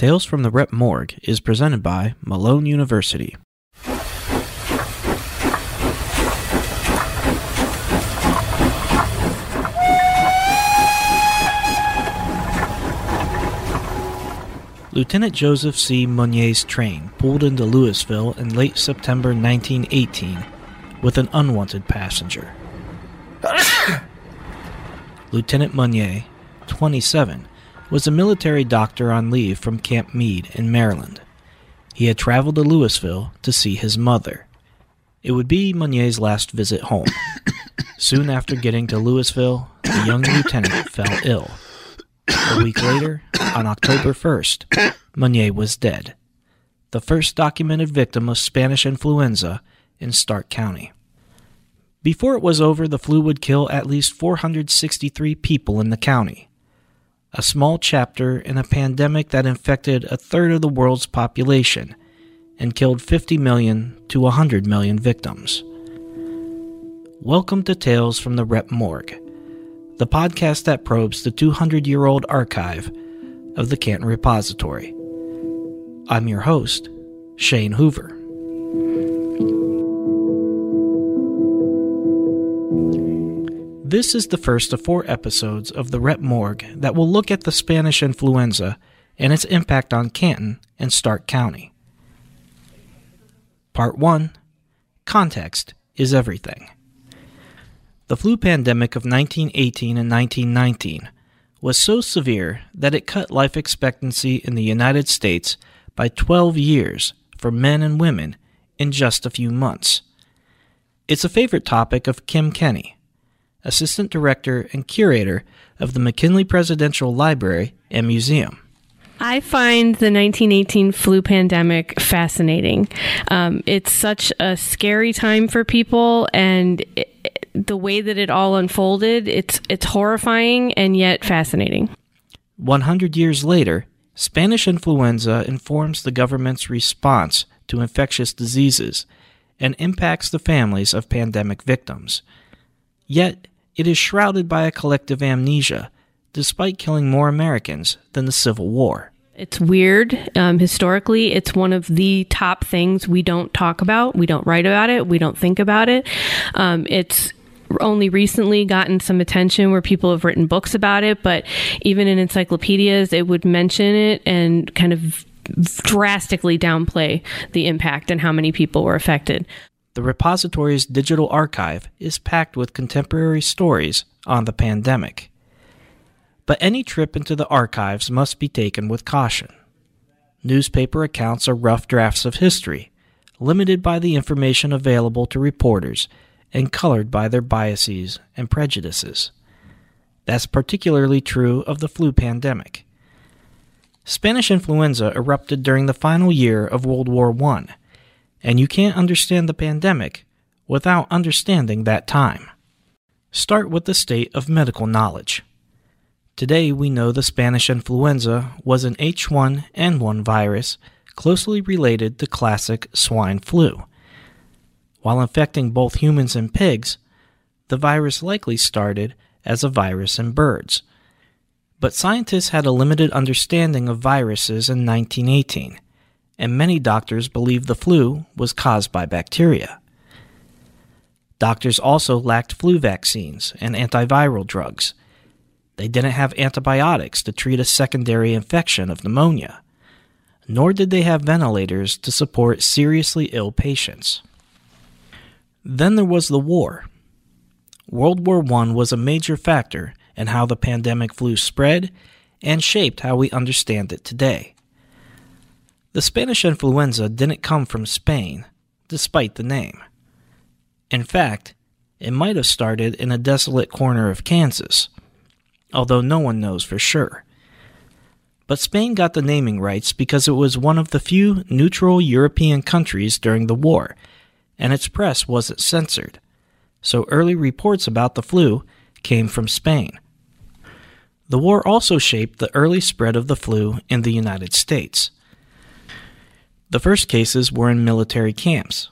Tales from the Rep Morgue is presented by Malone University. Lieutenant Joseph C. Meunier's train pulled into Louisville in late September 1918 with an unwanted passenger. Lieutenant Meunier, 27, was a military doctor on leave from Camp Meade in Maryland. He had traveled to Louisville to see his mother. It would be Meunier's last visit home. Soon after getting to Louisville, the young lieutenant fell ill. A week later, on October 1st, Meunier was dead, the first documented victim of Spanish influenza in Stark County. Before it was over, the flu would kill at least 463 people in the county, a small chapter in a pandemic that infected a third of the world's population and killed 50 million to 100 million victims. Welcome to Tales from the Rep Morgue, the podcast that probes the 200-year-old archive of the Canton Repository. I'm your host, Shane Hoover. This is the first of four episodes of the Rep Morgue that will look at the Spanish influenza and its impact on Canton and Stark County. Part 1. Context is everything. The flu pandemic of 1918 and 1919 was so severe that it cut life expectancy in the United States by 12 years for men and women in just a few months. It's a favorite topic of Kim Kenney, assistant director and curator of the McKinley Presidential Library and Museum. I find the 1918 flu pandemic fascinating. It's such a scary time for people, and the way that it all unfolded, it's horrifying and yet fascinating. 100 years later, Spanish influenza informs the government's response to infectious diseases and impacts the families of pandemic victims. Yet, it is shrouded by a collective amnesia, despite killing more Americans than the Civil War. It's weird. Historically, it's one of the top things we don't talk about. We don't write about it. We don't think about it. It's only recently gotten some attention where people have written books about it, but even in encyclopedias, it would mention it and kind of drastically downplay the impact and how many people were affected. The repository's digital archive is packed with contemporary stories on the pandemic. But any trip into the archives must be taken with caution. Newspaper accounts are rough drafts of history, limited by the information available to reporters and colored by their biases and prejudices. That's particularly true of the flu pandemic. Spanish influenza erupted during the final year of World War I, and you can't understand the pandemic without understanding that time. Start with the state of medical knowledge. Today we know the Spanish influenza was an H1N1 virus closely related to classic swine flu. While infecting both humans and pigs, the virus likely started as a virus in birds. But scientists had a limited understanding of viruses in 1918, and many doctors believed the flu was caused by bacteria. Doctors also lacked flu vaccines and antiviral drugs. They didn't have antibiotics to treat a secondary infection of pneumonia, nor did they have ventilators to support seriously ill patients. Then there was the war. World War I was a major factor in how the pandemic flu spread and shaped how we understand it today. The Spanish influenza didn't come from Spain, despite the name. In fact, it might have started in a desolate corner of Kansas, although no one knows for sure. But Spain got the naming rights because it was one of the few neutral European countries during the war, and its press wasn't censored, so early reports about the flu came from Spain. The war also shaped the early spread of the flu in the United States. The first cases were in military camps.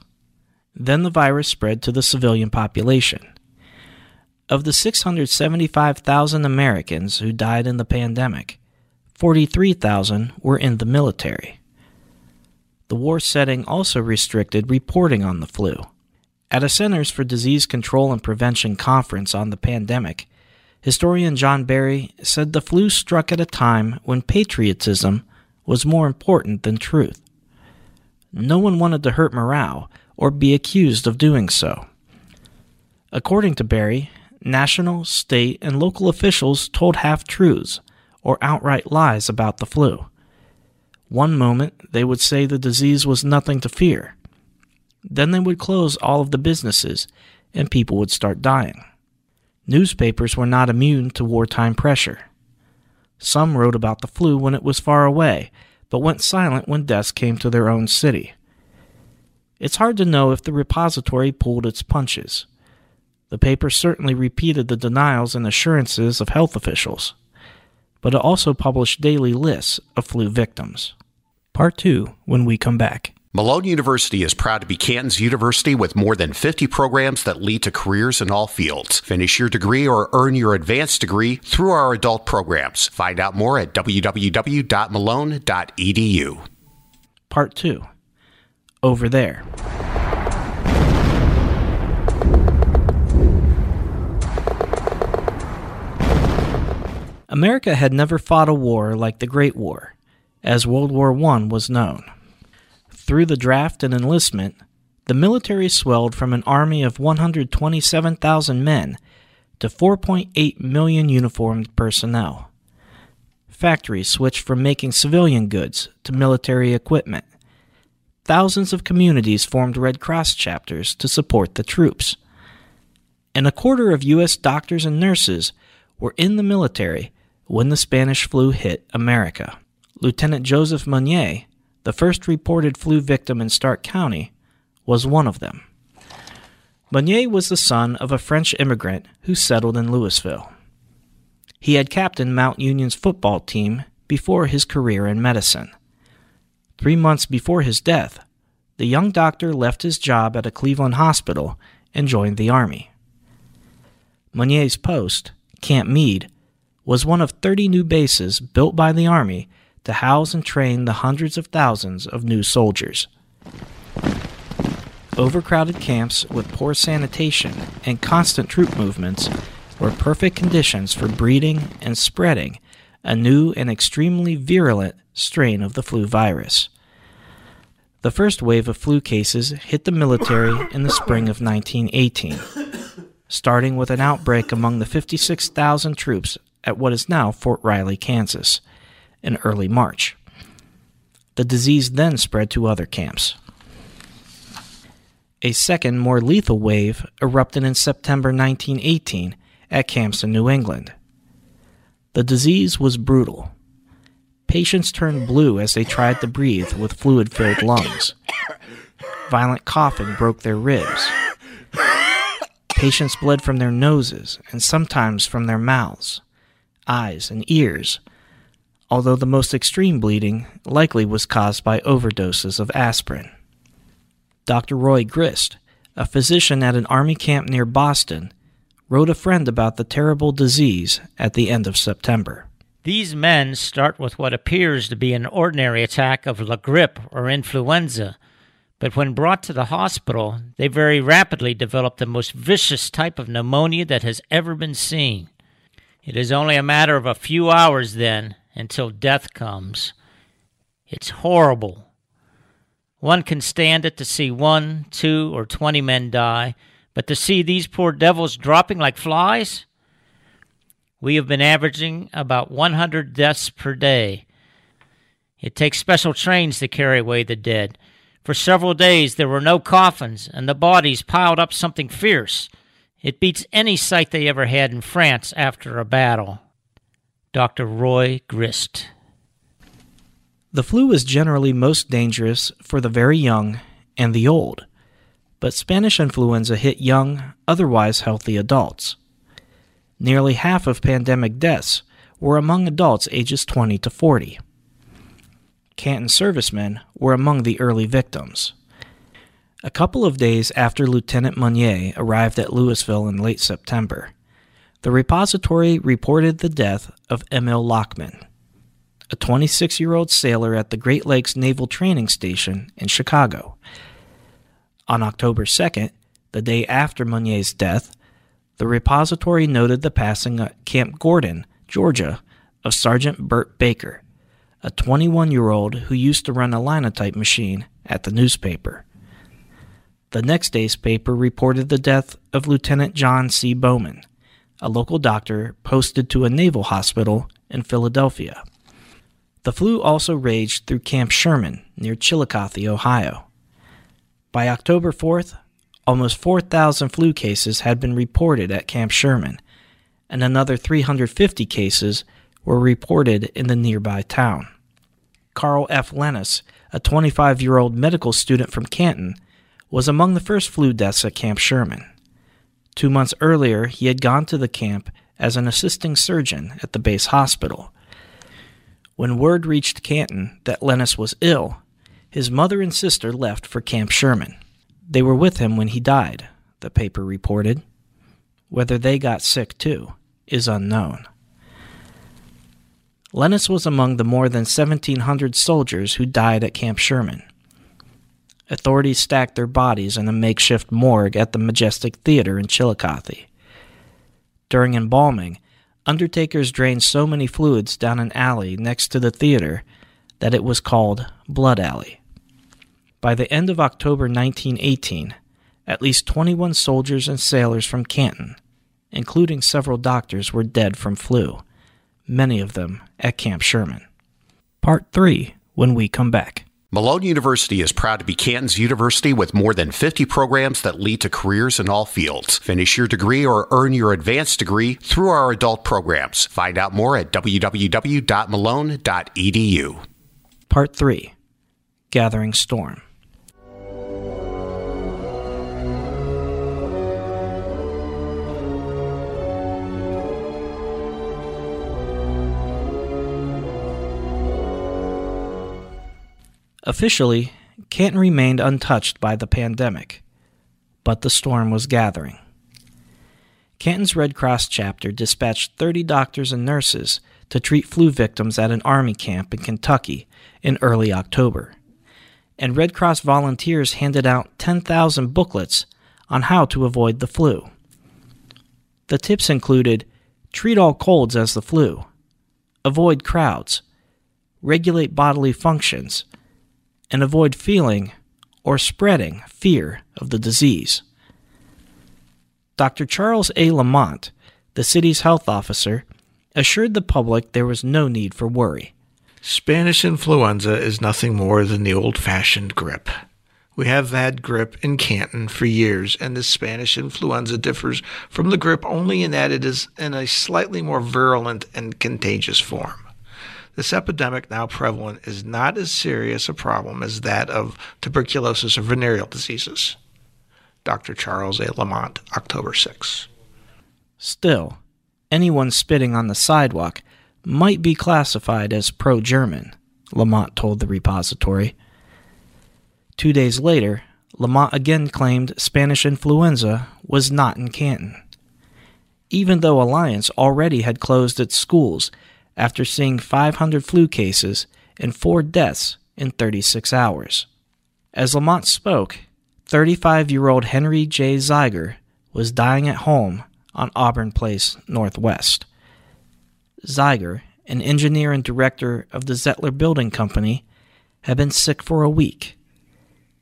Then the virus spread to the civilian population. Of the 675,000 Americans who died in the pandemic, 43,000 were in the military. The war setting also restricted reporting on the flu. At a Centers for Disease Control and Prevention conference on the pandemic, historian John Barry said the flu struck at a time when patriotism was more important than truth. No one wanted to hurt morale or be accused of doing so. According to Barry, national, state, and local officials told half-truths or outright lies about the flu. One moment, they would say the disease was nothing to fear. Then they would close all of the businesses, and people would start dying. Newspapers were not immune to wartime pressure. Some wrote about the flu when it was far away, but went silent when deaths came to their own city. It's hard to know if the repository pulled its punches. The paper certainly repeated the denials and assurances of health officials, but it also published daily lists of flu victims. Part 2, when we come back. Malone University is proud to be Canton's university with more than 50 programs that lead to careers in all fields. Finish your degree or earn your advanced degree through our adult programs. Find out more at www.malone.edu. Part 2. Over there. America had never fought a war like the Great War, as World War I was known. Through the draft and enlistment, the military swelled from an army of 127,000 men to 4.8 million uniformed personnel. Factories switched from making civilian goods to military equipment. Thousands of communities formed Red Cross chapters to support the troops. And a quarter of U.S. doctors and nurses were in the military when the Spanish flu hit America. Lieutenant Joseph Meunier, the first reported flu victim in Stark County, was one of them. Meunier was the son of a French immigrant who settled in Louisville. He had captained Mount Union's football team before his career in medicine. 3 months before his death, the young doctor left his job at a Cleveland hospital and joined the Army. Meunier's post, Camp Meade, was one of 30 new bases built by the Army to house and train the hundreds of thousands of new soldiers. Overcrowded camps with poor sanitation and constant troop movements were perfect conditions for breeding and spreading a new and extremely virulent strain of the flu virus. The first wave of flu cases hit the military in the spring of 1918. Starting with an outbreak among the 56,000 troops at what is now Fort Riley, Kansas, in early March. The disease then spread to other camps. A second, more lethal wave erupted in September 1918 at camps in New England. The disease was brutal. Patients turned blue as they tried to breathe with fluid-filled lungs. Violent coughing broke their ribs. Patients bled from their noses and sometimes from their mouths, eyes, and ears, although the most extreme bleeding likely was caused by overdoses of aspirin. Dr. Roy Grist, a physician at an Army camp near Boston, wrote a friend about the terrible disease at the end of September. These men start with what appears to be an ordinary attack of la grippe or influenza, but when brought to the hospital, they very rapidly develop the most vicious type of pneumonia that has ever been seen. It is only a matter of a few hours then until death comes. It's horrible. One can stand it to see 1, 2, or 20 men die, but to see these poor devils dropping like flies? We have been averaging about 100 deaths per day. It takes special trains to carry away the dead. For several days there were no coffins, and the bodies piled up something fierce. It beats any sight they ever had in France after a battle. Dr. Roy Grist. The flu is generally most dangerous for the very young and the old, but Spanish influenza hit young, otherwise healthy adults. Nearly half of pandemic deaths were among adults ages 20 to 40. Canton servicemen were among the early victims. A couple of days after Lieutenant Meunier arrived at Louisville in late September, the repository reported the death of Emil Lockman, a 26-year-old sailor at the Great Lakes Naval Training Station in Chicago. On October 2nd, the day after Meunier's death, the repository noted the passing at Camp Gordon, Georgia, of Sergeant Bert Baker, a 21-year-old who used to run a linotype machine at the newspaper. The next day's paper reported the death of Lieutenant John C. Bowman, a local doctor posted to a naval hospital in Philadelphia. The flu also raged through Camp Sherman near Chillicothe, Ohio. By October 4th, almost 4,000 flu cases had been reported at Camp Sherman, and another 350 cases were reported in the nearby town. Carl F. Lennis, a 25-year-old medical student from Canton, was among the first flu deaths at Camp Sherman. 2 months earlier, he had gone to the camp as an assisting surgeon at the base hospital. When word reached Canton that Lennis was ill, his mother and sister left for Camp Sherman. They were with him when he died, the paper reported. Whether they got sick, too, is unknown. Lennis was among the more than 1,700 soldiers who died at Camp Sherman. Authorities stacked their bodies in a makeshift morgue at the Majestic Theater in Chillicothe. During embalming, undertakers drained so many fluids down an alley next to the theater that it was called Blood Alley. By the end of October 1918, at least 21 soldiers and sailors from Canton, including several doctors, were dead from flu, many of them at Camp Sherman. Part 3, when we come back. Malone University is proud to be Canton's university with more than 50 programs that lead to careers in all fields. Finish your degree or earn your advanced degree through our adult programs. Find out more at www.malone.edu. Part 3, Gathering Storm. Officially, Canton remained untouched by the pandemic, but the storm was gathering. Canton's Red Cross chapter dispatched 30 doctors and nurses to treat flu victims at an army camp in Kentucky in early October, and Red Cross volunteers handed out 10,000 booklets on how to avoid the flu. The tips included, treat all colds as the flu, avoid crowds, regulate bodily functions, and avoid feeling or spreading fear of the disease. Dr. Charles A. Lamont, the city's health officer, assured the public there was no need for worry. Spanish influenza is nothing more than the old-fashioned grippe. We have had grippe in Canton for years, and the Spanish influenza differs from the grippe only in that it is in a slightly more virulent and contagious form. This epidemic, now prevalent, is not as serious a problem as that of tuberculosis or venereal diseases. Dr. Charles A. Lamont, October 6. Still, anyone spitting on the sidewalk might be classified as pro-German, Lamont told the repository. 2 days later, Lamont again claimed Spanish influenza was not in Canton, even though Alliance already had closed its schools after seeing 500 flu cases and 4 deaths in 36 hours. As Lamont spoke, 35-year-old Henry J. Zeiger was dying at home on Auburn Place, Northwest. Zeiger, an engineer and director of the Zettler Building Company, had been sick for a week.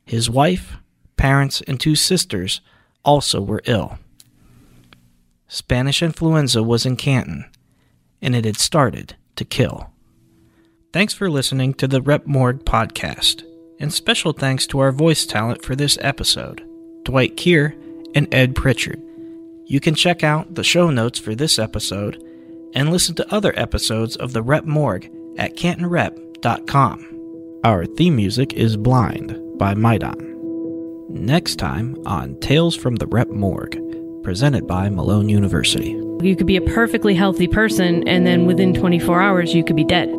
His wife, parents, and 2 sisters also were ill. Spanish influenza was in Canton, and it had started to kill. Thanks for listening to the Rep Morgue podcast, and special thanks to our voice talent for this episode, Dwight Keir and Ed Pritchard. You can check out the show notes for this episode and listen to other episodes of the Rep Morgue at cantonrep.com. Our theme music is Blind by Mydon. Next time on Tales from the Rep Morgue, presented by Malone University. You could be a perfectly healthy person, and then within 24 hours, you could be dead.